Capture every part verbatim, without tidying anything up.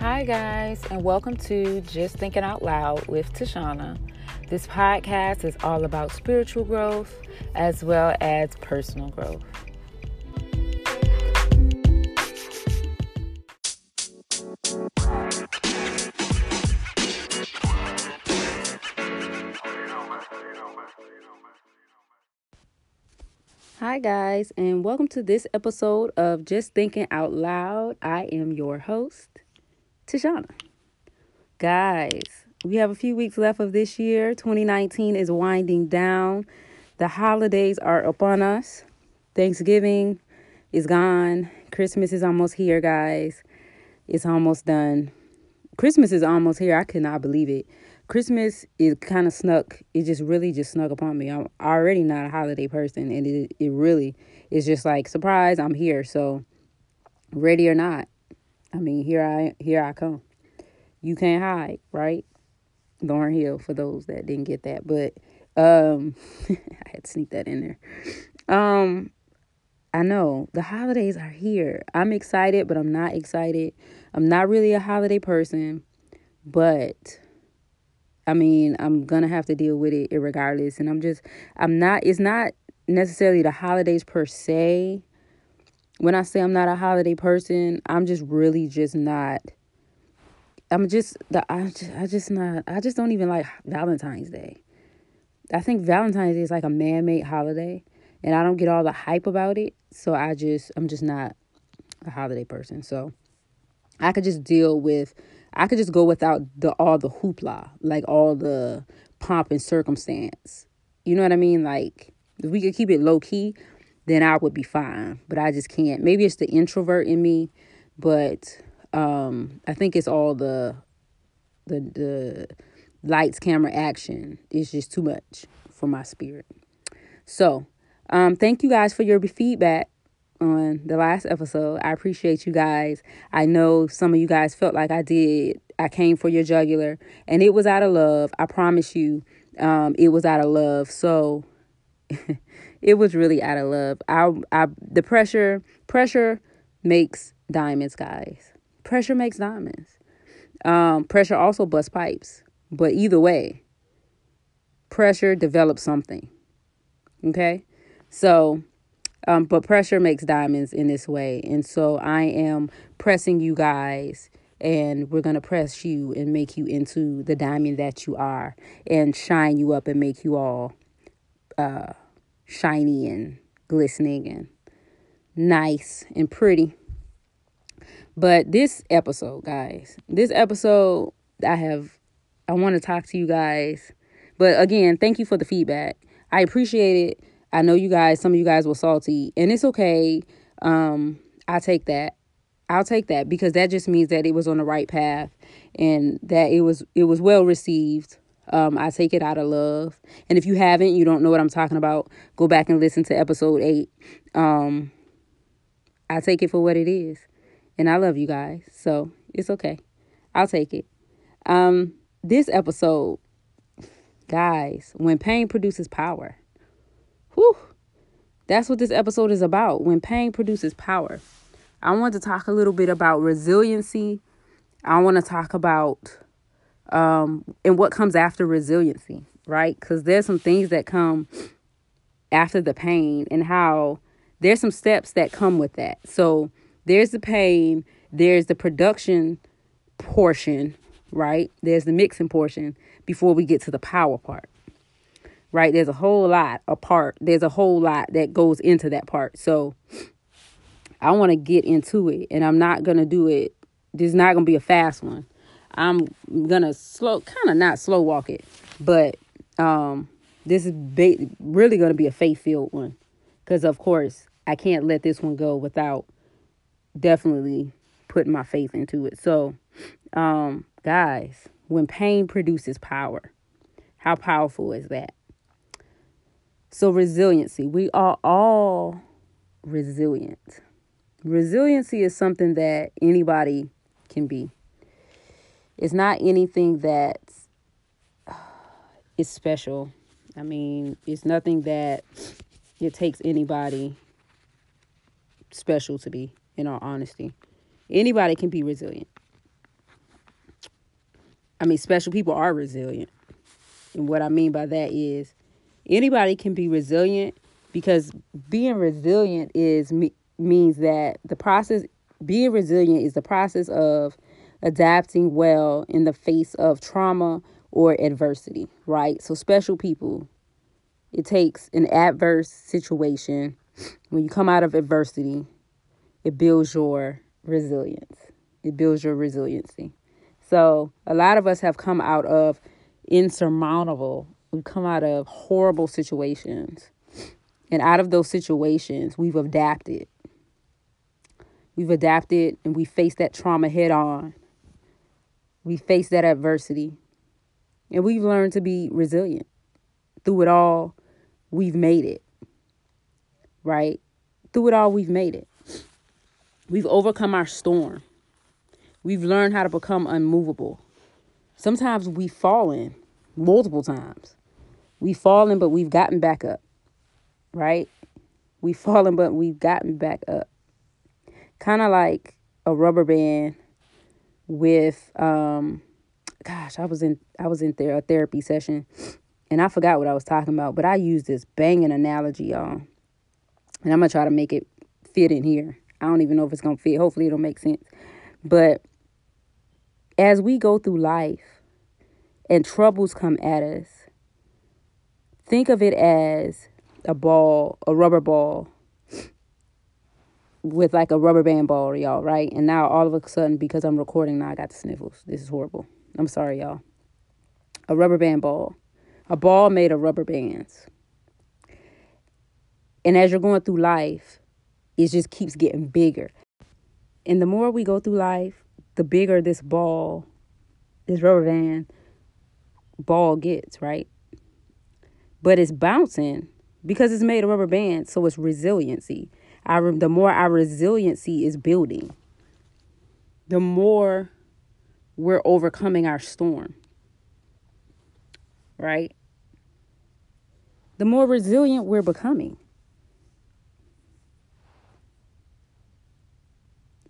Hi guys, and welcome to Just Thinking Out Loud with Tashana. This podcast is all about spiritual growth as well as personal growth. Hi guys, and welcome to this episode of Just Thinking Out Loud. I am your host, Tashana. Guys, we have a few weeks left of this year. twenty nineteen is winding down. The holidays are upon us. Thanksgiving is gone. Christmas is almost here, guys. It's almost done. Christmas is almost here. I could not believe it. Christmas is kind of snuck. It just really just snuck upon me. I'm already not a holiday person, and it it really is just like, surprise, I'm here. So, ready or not, I mean, here I here I come. You can't hide, right? Lauren Hill, for those that didn't get that, but um, I had to sneak that in there. Um, I know the holidays are here. I'm excited, but I'm not excited. I'm not really a holiday person, but I mean, I'm going to have to deal with it regardless. And I'm just, I'm not, it's not necessarily the holidays per se. When I say I'm not a holiday person, I'm just really just not, I'm just, the I just, I just not, I just don't even like Valentine's Day. I think Valentine's Day is like a man-made holiday, and I don't get all the hype about it. So I just, I'm just not a holiday person. So I could just deal with I could just go without the all the hoopla, like all the pomp and circumstance. You know what I mean? Like, if we could keep it low key, then I would be fine. But I just can't. Maybe it's the introvert in me, but um, I think it's all the the the lights, camera, action. It's just too much for my spirit. So, um, thank you guys for your feedback on the last episode. I appreciate you guys. I know some of you guys felt like I did. I came for your jugular, and it was out of love. I promise you, um, it was out of love. So it was really out of love. I, I, the pressure, pressure makes diamonds, guys. Pressure makes diamonds. Um, pressure also busts pipes, but either way, pressure develops something. Okay. So, Um, but pressure makes diamonds in this way. And so I am pressing you guys, and we're going to press you and make you into the diamond that you are, and shine you up and make you all uh, shiny and glistening and nice and pretty. But this episode, guys, this episode, I have, I want to talk to you guys. But again, thank you for the feedback. I appreciate it. I know you guys, some of you guys were salty, and it's okay. Um, I take that. I'll take that, because that just means that it was on the right path, and that it was it was well received. Um, I take it out of love. And if you haven't, you don't know what I'm talking about, go back and listen to episode eight. Um, I take it for what it is, and I love you guys. So it's okay. I'll take it. Um, this episode, guys, when pain produces power. Whew. That's what this episode is about. When pain produces power. I want to talk a little bit about resiliency. I want to talk about um, and what comes after resiliency, right? Because there's some things that come after the pain, and how there's some steps that come with that. So there's the pain. There's the production portion, right? There's the mixing portion before we get to the power part. Right. There's a whole lot a part. There's a whole lot that goes into that part. So I want to get into it, and I'm not going to do it. This is not going to be a fast one. I'm going to slow, kind of not slow walk it. But um, this is ba- really going to be a faith filled one, because, of course, I can't let this one go without definitely putting my faith into it. So, um, guys, when pain produces power, how powerful is that? So resiliency, we are all resilient. Resiliency is something that anybody can be. It's not anything that is special. I mean, it's nothing that it takes anybody special to be, in all honesty. Anybody can be resilient. I mean, special people are resilient. And what I mean by that is anybody can be resilient, because being resilient is me, means that the process, being resilient is the process of adapting well in the face of trauma or adversity, right? So special people, it takes an adverse situation. When you come out of adversity, it builds your resilience. It builds your resiliency. So a lot of us have come out of insurmountable, we come out of horrible situations. And out of those situations, we've adapted. We've adapted and we face that trauma head on. We face that adversity. And we've learned to be resilient. Through it all, we've made it. Right? Through it all, we've made it. We've overcome our storm. We've learned how to become unmovable. Sometimes we've fallen multiple times. We've fallen, but we've gotten back up. Right? We've fallen, but we've gotten back up. Kind of like a rubber band with, um, gosh, I was in, I was in there, a therapy session, and I forgot what I was talking about, but I used this banging analogy, y'all. And I'm going to try to make it fit in here. I don't even know if it's going to fit. Hopefully it'll make sense. But as we go through life and troubles come at us, think of it as a ball, a rubber ball with like a rubber band ball, y'all, right? And now all of a sudden, because I'm recording now, I got the sniffles. This is horrible. I'm sorry, y'all. A rubber band ball. A ball made of rubber bands. And as you're going through life, it just keeps getting bigger. And the more we go through life, the bigger this ball, this rubber band ball gets, right? But it's bouncing because it's made of rubber bands, so it's resiliency. I re- the more our resiliency is building, the more we're overcoming our storm, right? The more resilient we're becoming.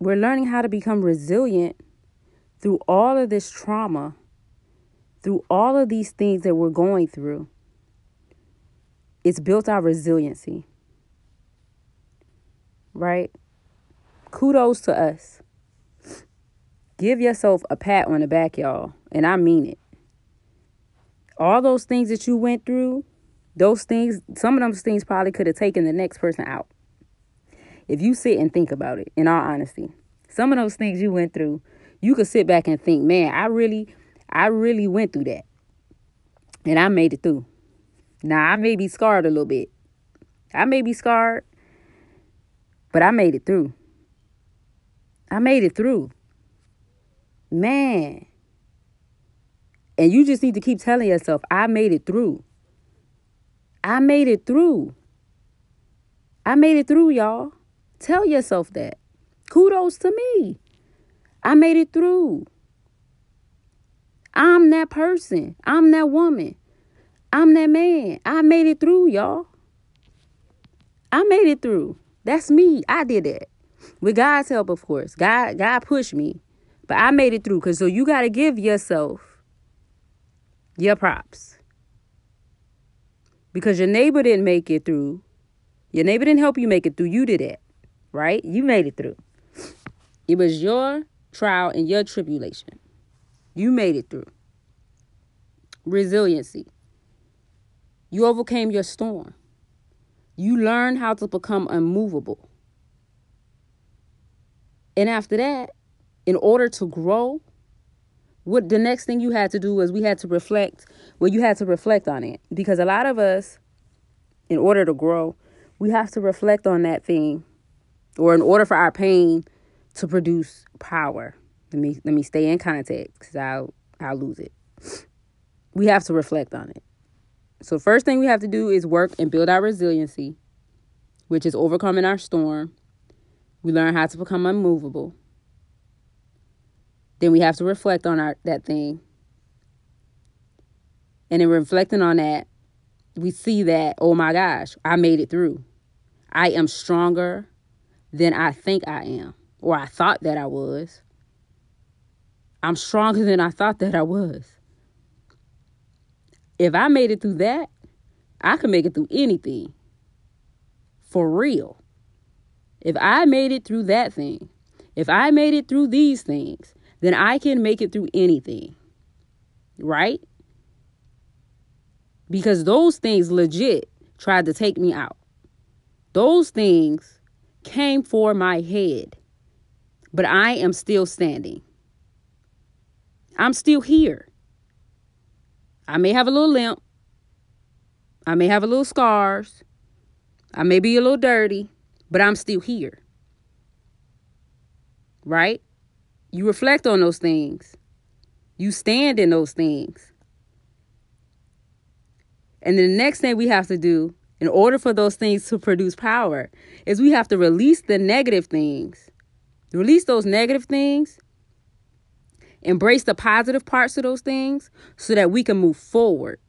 We're learning how to become resilient through all of this trauma, through all of these things that we're going through. It's built our resiliency, right? Kudos to us. Give yourself a pat on the back, y'all, and I mean it. All those things that you went through, those things, some of those things probably could have taken the next person out. If you sit and think about it, in all honesty, some of those things you went through, you could sit back and think, man, I really, I really went through that. And I made it through. Now, I may be scarred a little bit. I may be scarred, but I made it through. I made it through. Man. And you just need to keep telling yourself, I made it through. I made it through. I made it through, y'all. Tell yourself that. Kudos to me. I made it through. I'm that person. I'm that woman. I'm that man. I made it through, y'all. I made it through. That's me. I did that. With God's help, of course. God, God pushed me. But I made it through. Cause so you got to give yourself your props. Because your neighbor didn't make it through. Your neighbor didn't help you make it through. You did that. Right? You made it through. It was your trial and your tribulation. You made it through. Resiliency. You overcame your storm. You learned how to become unmovable. And after that, in order to grow, what the next thing you had to do was we had to reflect. Well, you had to reflect on it. Because a lot of us, in order to grow, we have to reflect on that thing. Or in order for our pain to produce power. Let me let me stay in context because I'll, I'll lose it. We have to reflect on it. So first thing we have to do is work and build our resiliency, which is overcoming our storm. We learn how to become unmovable. Then we have to reflect on our that thing. And in reflecting on that, we see that, oh my gosh, I made it through. I am stronger than I think I am, or I thought that I was. I'm stronger than I thought that I was. If I made it through that, I could make it through anything. For real. If I made it through that thing, if I made it through these things, then I can make it through anything. Right? Because those things legit tried to take me out. Those things came for my head. But I am still standing. I'm still here. I may have a little limp. I may have a little scars. I may be a little dirty, but I'm still here. Right? You reflect on those things. You stand in those things. And then the next thing we have to do in order for those things to produce power is we have to release the negative things. Release those negative things. Embrace the positive parts of those things so that we can move forward.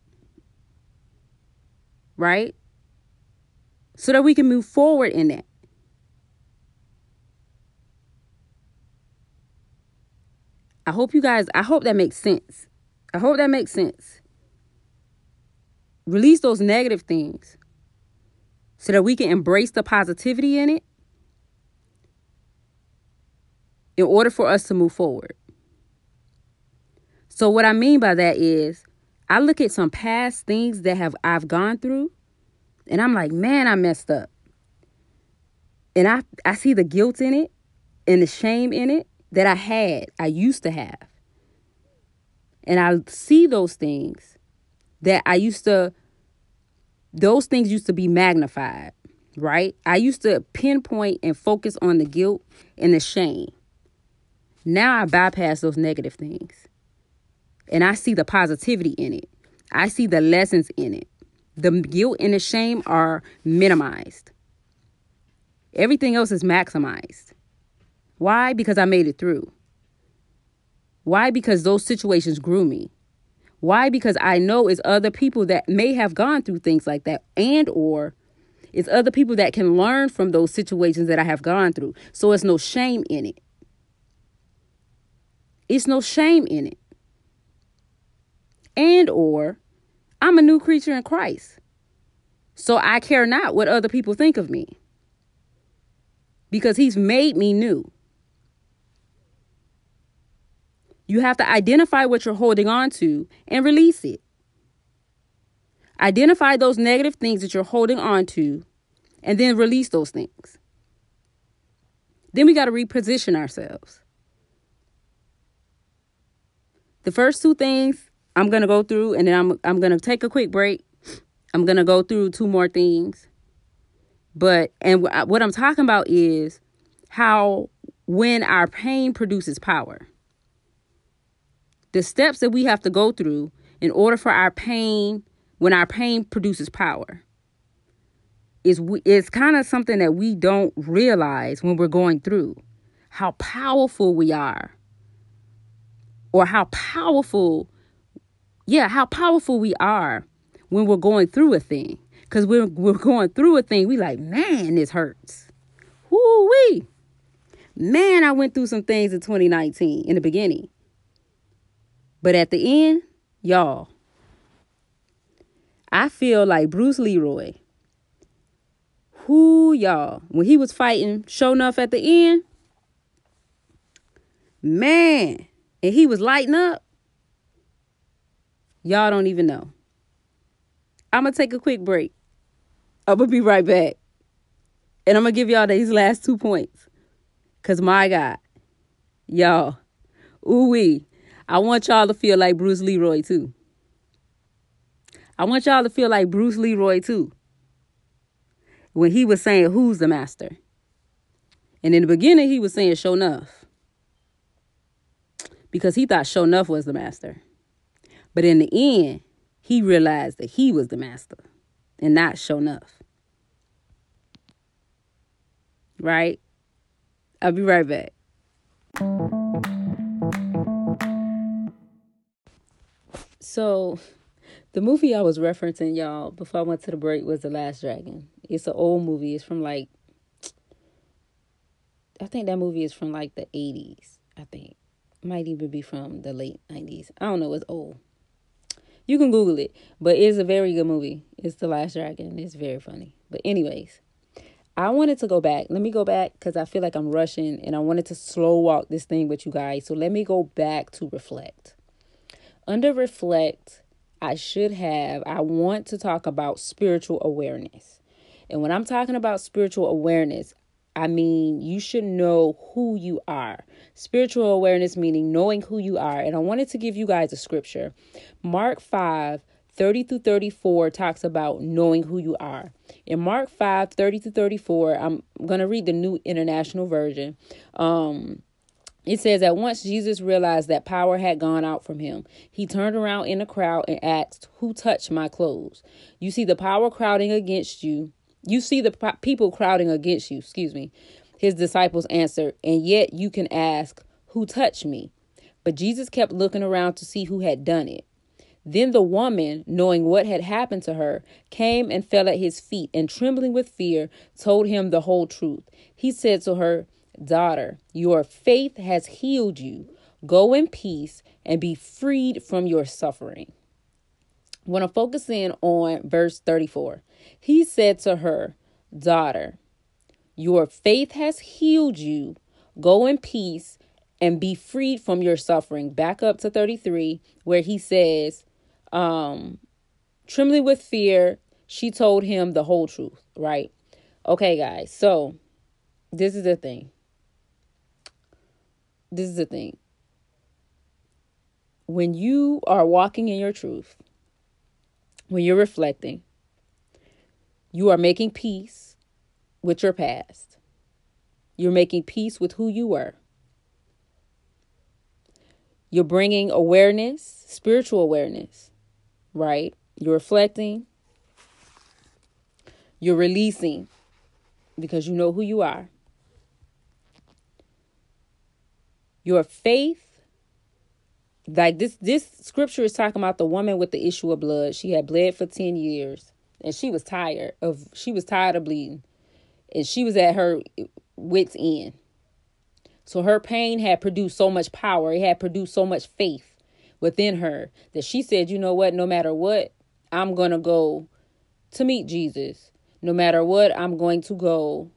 Right? So that we can move forward in that. I hope you guys, I hope that makes sense. I hope that makes sense. Release those negative things so that we can embrace the positivity in it in order for us to move forward. So what I mean by that is I look at some past things that have I've gone through and I'm like, man, I messed up. And I, I see the guilt in it and the shame in it that I had, I used to have. And I see those things that I used to, those things used to be magnified, right? I used to pinpoint and focus on the guilt and the shame. Now I bypass those negative things. And I see the positivity in it. I see the lessons in it. The guilt and the shame are minimized. Everything else is maximized. Why? Because I made it through. Why? Because those situations grew me. Why? Because I know it's other people that may have gone through things like that, and or it's other people that can learn from those situations that I have gone through. So it's no shame in it. It's no shame in it. And or I'm a new creature in Christ. So I care not what other people think of me. Because he's made me new. You have to identify what you're holding on to and release it. Identify those negative things that you're holding on to and then release those things. Then we got to reposition ourselves. The first two things I'm going to go through and then I'm I'm going to take a quick break. I'm going to go through two more things. But and w- what I'm talking about is how when our pain produces power. The steps that we have to go through in order for our pain, when our pain produces power, is we, it's kind of something that we don't realize when we're going through how powerful we are or how powerful Yeah, how powerful we are when we're going through a thing. Because when we're going through a thing, we like, man, this hurts. Woo-wee. Man, I went through some things in twenty nineteen in the beginning. But at the end, y'all, I feel like Bruce Leroy. Who, y'all, when he was fighting Shonuff at the end, man, and he was lighting up. Y'all don't even know. I'm going to take a quick break. I'm going to be right back. And I'm going to give y'all these last two points. Because my God, y'all, ooh-wee, I want y'all to feel like Bruce Leroy too. I want y'all to feel like Bruce Leroy too. When he was saying, who's the master? And in the beginning, he was saying Shonuff. Because he thought Shonuff was the master. But in the end, he realized that he was the master and not Shonuff. Right? I'll be right back. So the movie I was referencing, y'all, before I went to the break was The Last Dragon. It's an old movie. It's from like, I think that movie is from like the eighties, I think. might even be from the late nineties. I don't know. It's old. You can Google it, but it's a very good movie. It's The Last Dragon. It's very funny. But anyways, I wanted to go back. Let me go back because I feel like I'm rushing and I wanted to slow walk this thing with you guys. So let me go back to reflect. Under reflect, I should have, I want to talk about spiritual awareness. And when I'm talking about spiritual awareness, I mean, you should know who you are. Spiritual awareness, meaning knowing who you are. And I wanted to give you guys a scripture. Mark five, thirty through thirty-four talks about knowing who you are. In Mark five, thirty through thirty-four, I'm going to read the New International Version. Um, it says, at once Jesus realized that power had gone out from him. He turned around in the crowd and asked, who touched my clothes? You see the power crowding against you. You see the people crowding against you, excuse me. His disciples answered, and yet you can ask, who touched me? But Jesus kept looking around to see who had done it. Then the woman, knowing what had happened to her, came and fell at his feet and trembling with fear, told him the whole truth. He said to her, daughter, your faith has healed you. Go in peace and be freed from your suffering. When I'm focusing on verse thirty-four, he said to her, daughter, your faith has healed you. Go in peace and be freed from your suffering. Back up to thirty-three, where he says, um, trembling with fear, she told him the whole truth, right? Okay, guys, so this is the thing. This is the thing. When you are walking in your truth, when you're reflecting, you are making peace with your past. You're making peace with who you were. You're bringing awareness, spiritual awareness, right? You're reflecting. You're releasing because you know who you are. Your faith. Like this, this scripture is talking about the woman with the issue of blood. She had bled for ten years and she was tired of, she was tired of bleeding and she was at her wit's end. So her pain had produced so much power. It had produced so much faith within her that she said, you know what, no matter what, I'm going to go to meet Jesus. No matter what, I'm going to go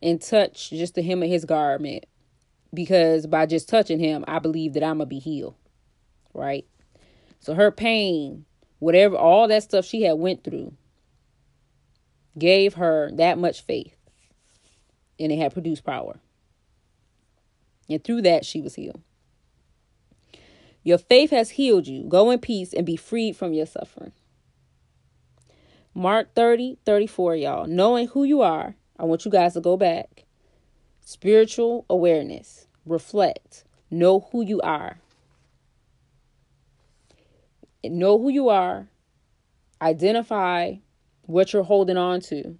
and touch just the hem of his garment because by just touching him, I believe that I'm going to be healed. Right. So her pain, whatever, all that stuff she had went through gave her that much faith and it had produced power. And through that, she was healed. Your faith has healed you. Go in peace and be freed from your suffering. Mark thirty, thirty-four, y'all. Knowing who you are. I want you guys to go back. Spiritual awareness. Reflect. Know who you are. Know who you are, identify what you're holding on to,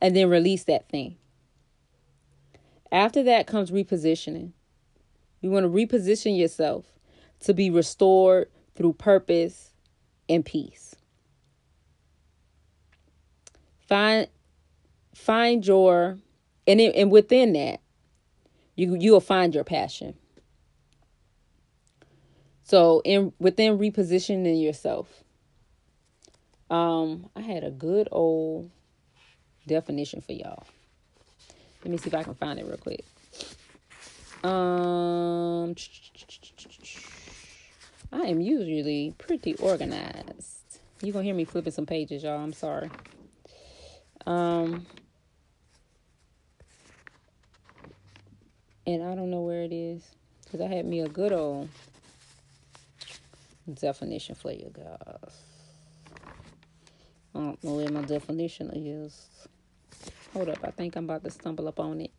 and then release that thing. After that comes repositioning. You want to reposition yourself to be restored through purpose and peace. Find, find your, and, it, and within that, you, you'll find your passion. So in within repositioning yourself, um, I had a good old definition for y'all. Let me see if I can find it real quick. Um, I am usually pretty organized. You're going to hear me flipping some pages, y'all. I'm sorry. Um, and I don't know where it is because I had me a good old definition for you guys. I don't know where my definition is. Hold up. I think I'm about to stumble up on it.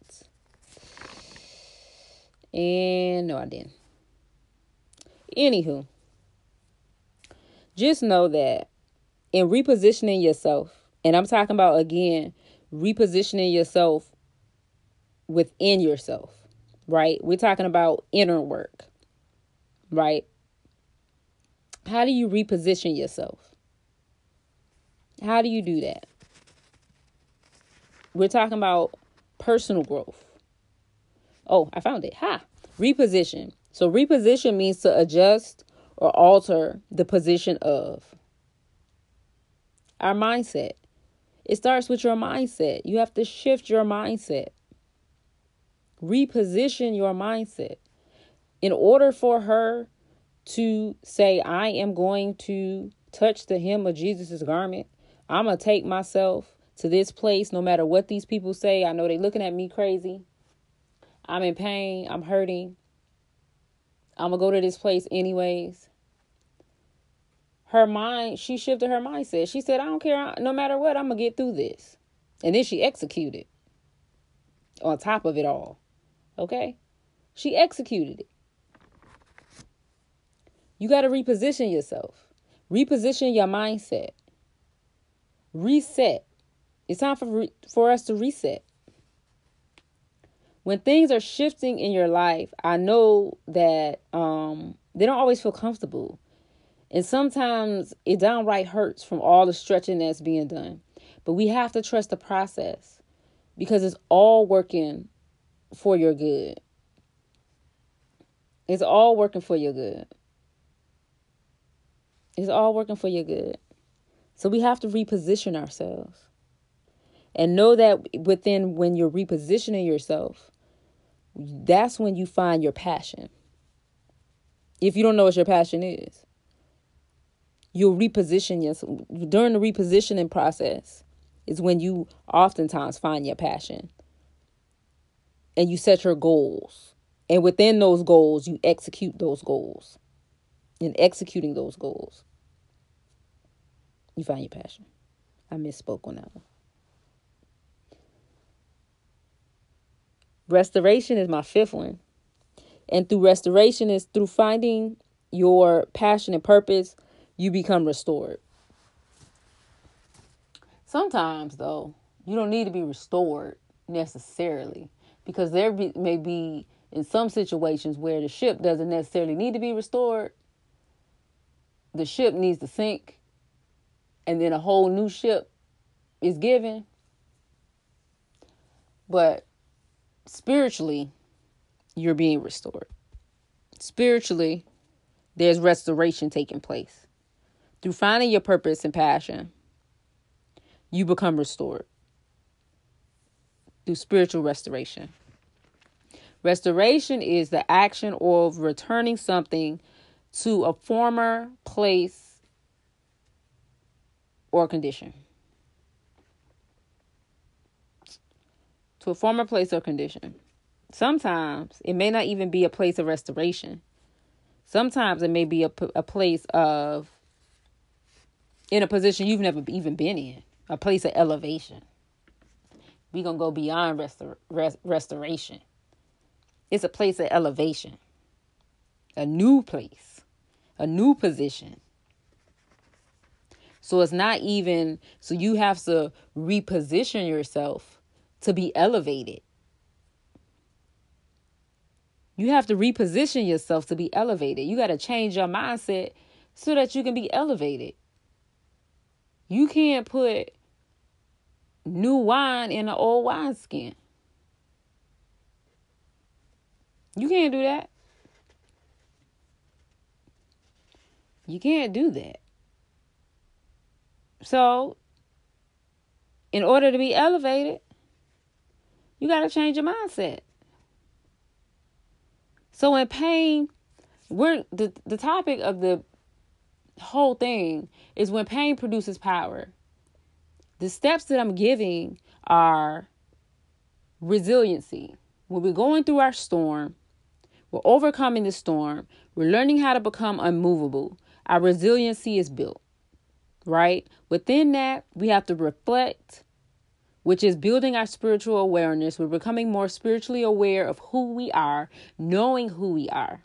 And no, I didn't. Anywho, just know that in repositioning yourself, and I'm talking about, again, repositioning yourself within yourself, right? We're talking about inner work, right? How do you reposition yourself? How do you do that? We're talking about personal growth. Oh, I found it. Ha! Reposition. So reposition means to adjust or alter the position of. Our mindset. It starts with your mindset. You have to shift your mindset. Reposition your mindset. In order for her to say, I am going to touch the hem of Jesus's garment. I'm going to take myself to this place no matter what these people say. I know they're looking at me crazy. I'm in pain. I'm hurting. I'm going to go to this place anyways. Her mind, she shifted her mindset. She said, I don't care. No matter what, I'm going to get through this. And then she executed on top of it all. Okay? She executed it. You got to reposition yourself. Reposition your mindset. Reset. It's time for, re- for us to reset. When things are shifting in your life, I know that um, they don't always feel comfortable. And sometimes it downright hurts from all the stretching that's being done. But we have to trust the process because it's all working for your good. It's all working for your good. It's all working for your good. So we have to reposition ourselves. And know that within when you're repositioning yourself, that's when you find your passion. If you don't know what your passion is, you'll reposition yourself. During the repositioning process is when you oftentimes find your passion. And you set your goals. And within those goals, you execute those goals. In executing those goals, you find your passion. I misspoke on that one. Restoration is my fifth one. And through restoration is through finding your passion and purpose, you become restored. Sometimes, though, you don't need to be restored necessarily because there be, may be in some situations where the ship doesn't necessarily need to be restored. The ship needs to sink and then a whole new ship is given. But spiritually, you're being restored. Spiritually, there's restoration taking place. Through finding your purpose and passion, you become restored through spiritual restoration. Restoration is the action of returning something to a former place or condition. To a former place or condition. Sometimes it may not even be a place of restoration. Sometimes it may be a, a place of, in a position you've never even been in. A place of elevation. We're going to go beyond restor- res- restoration. It's a place of elevation. A new place. A new position. So it's not even, so you have to reposition yourself to be elevated. You have to reposition yourself to be elevated. You got to change your mindset so that you can be elevated. You can't put new wine in an old wineskin. You can't do that. You can't do that. So, in order to be elevated, you got to change your mindset. So, in pain, we're the, the topic of the whole thing is when pain produces power. The steps that I'm giving are resiliency. When we're going through our storm, we're overcoming the storm. We're learning how to become unmovable. Our resiliency is built, right? Within that, we have to reflect, which is building our spiritual awareness. We're becoming more spiritually aware of who we are, knowing who we are.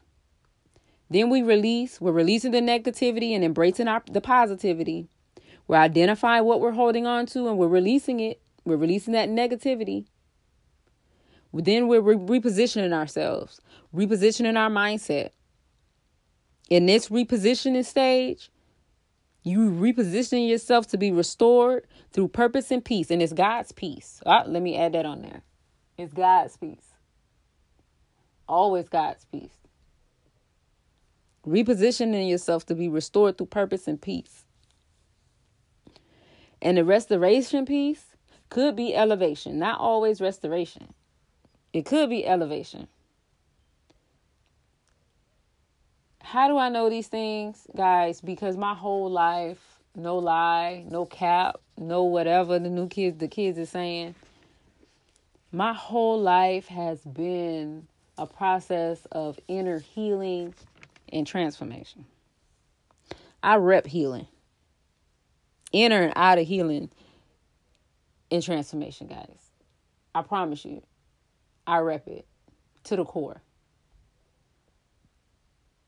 Then we release. We're releasing the negativity and embracing our, the positivity. We're identifying what we're holding on to and we're releasing it. We're releasing that negativity. Then we're re- repositioning ourselves, repositioning our mindset. In this repositioning stage, you reposition yourself to be restored through purpose and peace. And it's God's peace. Right, let me add that on there. It's God's peace. Always God's peace. repositioning yourself to be restored through purpose and peace. And the restoration piece could be elevation, not always restoration. It could be elevation. How do I know these things, guys? Because my whole life, no lie, no cap, no whatever the new kids, the kids are saying, my whole life has been a process of inner healing and transformation. I rep healing. Inner and outer healing and transformation, guys. I promise you, I rep it to the core.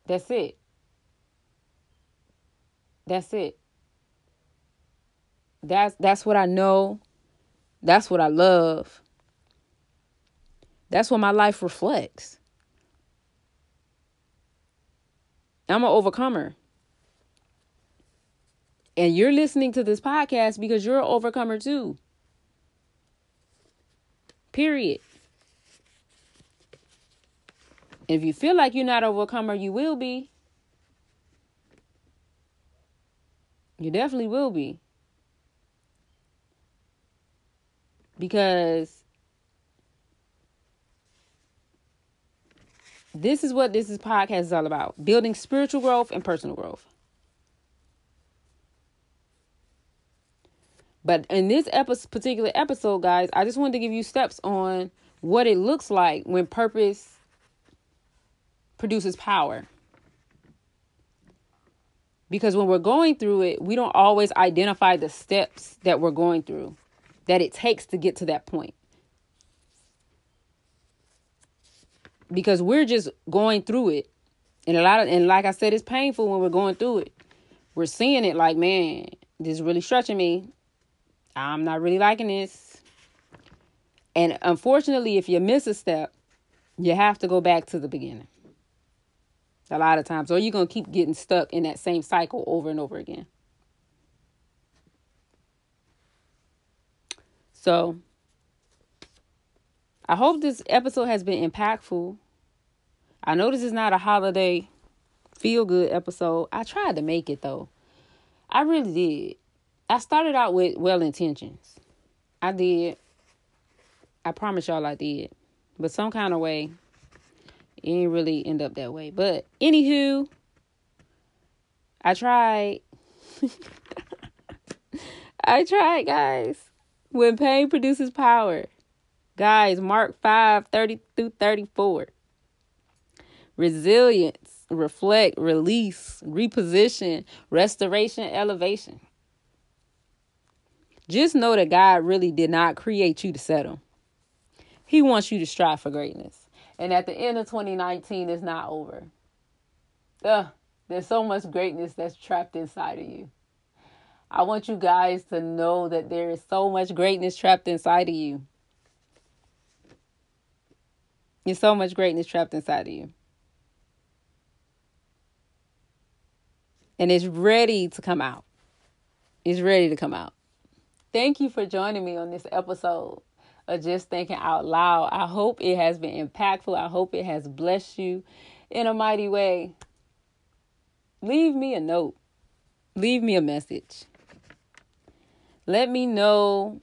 That's it. That's it. That's that's what I know. That's what I love. That's what my life reflects. I'm an overcomer. And you're listening to this podcast because you're an overcomer too. Period. If you feel like you're not an overcomer, you will be. You definitely will be. Because this is what this is podcast is all about. Building spiritual growth and personal growth. But in this episode, particular episode, guys, I just wanted to give you steps on what it looks like when purpose produces power. Because when we're going through it, we don't always identify the steps that we're going through, that it takes to get to that point. Because we're just going through it. And a lot of, and like I said, it's painful when we're going through it. We're seeing it like, man, this is really stretching me. I'm not really liking this. And unfortunately, if you miss a step, you have to go back to the beginning. A lot of times. Or you're going to keep getting stuck in that same cycle over and over again. So I hope this episode has been impactful. I know this is not a holiday feel-good episode. I tried to make it, though. I really did. I started out with well intentions. I did. I promise y'all I did. But some kind of way, it didn't really end up that way. But anywho, I tried. I tried, guys. When pain produces power. Guys, Mark five thirty through thirty-four. Resilience, reflect, release, reposition, restoration, elevation. Just know that God really did not create you to settle. He wants you to strive for greatness. And at the end of twenty nineteen, it's not over. Ugh, there's so much greatness that's trapped inside of you. I want you guys to know that there is so much greatness trapped inside of you. There's so much greatness trapped inside of you. And it's ready to come out. It's ready to come out. Thank you for joining me on this episode of Just Thinking Out Loud. I hope it has been impactful. I hope it has blessed you in a mighty way. Leave me a note. Leave me a message. Let me know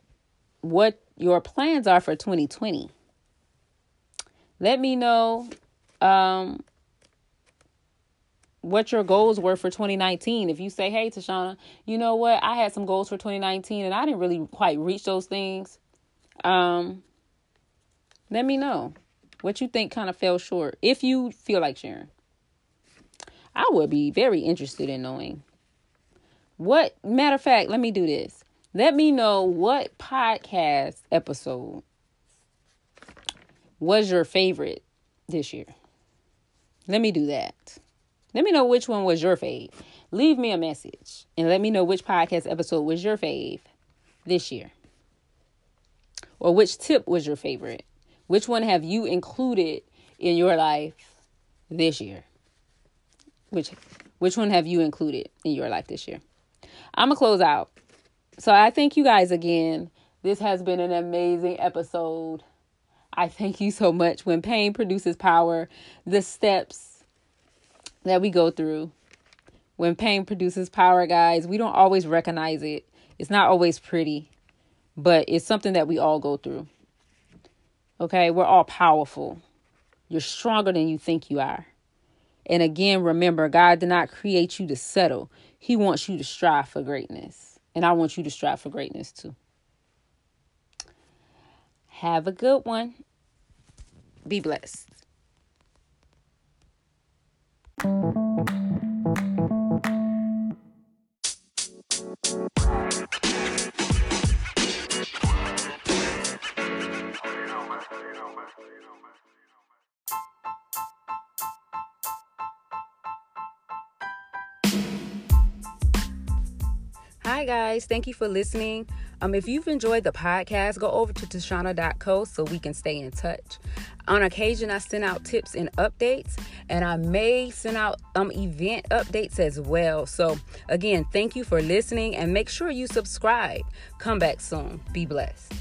what your plans are for twenty twenty. Let me know um, what your goals were for twenty nineteen. If you say, hey, Tashana, you know what? I had some goals for twenty nineteen and I didn't really quite reach those things. Um, let me know what you think kind of fell short. If you feel like sharing, I would be very interested in knowing what, matter of fact, let me do this. Let me know what podcast episode was your favorite this year. Let me do that. Let me know which one was your fave. Leave me a message and let me know which podcast episode was your fave this year. Or which tip was your favorite? Which one have you included in your life this year? Which which one have you included in your life this year? I'm going to close out. So I thank you guys again. This has been an amazing episode. I thank you so much. When pain produces power, the steps that we go through. When pain produces power, guys, we don't always recognize it. It's not always pretty, but it's something that we all go through. Okay, we're all powerful. You're stronger than you think you are. And again, remember, God did not create you to settle. He wants you to strive for greatness. And I want you to strive for greatness too. Have a good one. Be blessed. Hi guys, thank you for listening. Um, if you've enjoyed the podcast, go over to Tashana dot co so we can stay in touch. On occasion, I send out tips and updates, and I may send out um event updates as well. So again, thank you for listening, and make sure you subscribe. Come back soon. Be blessed.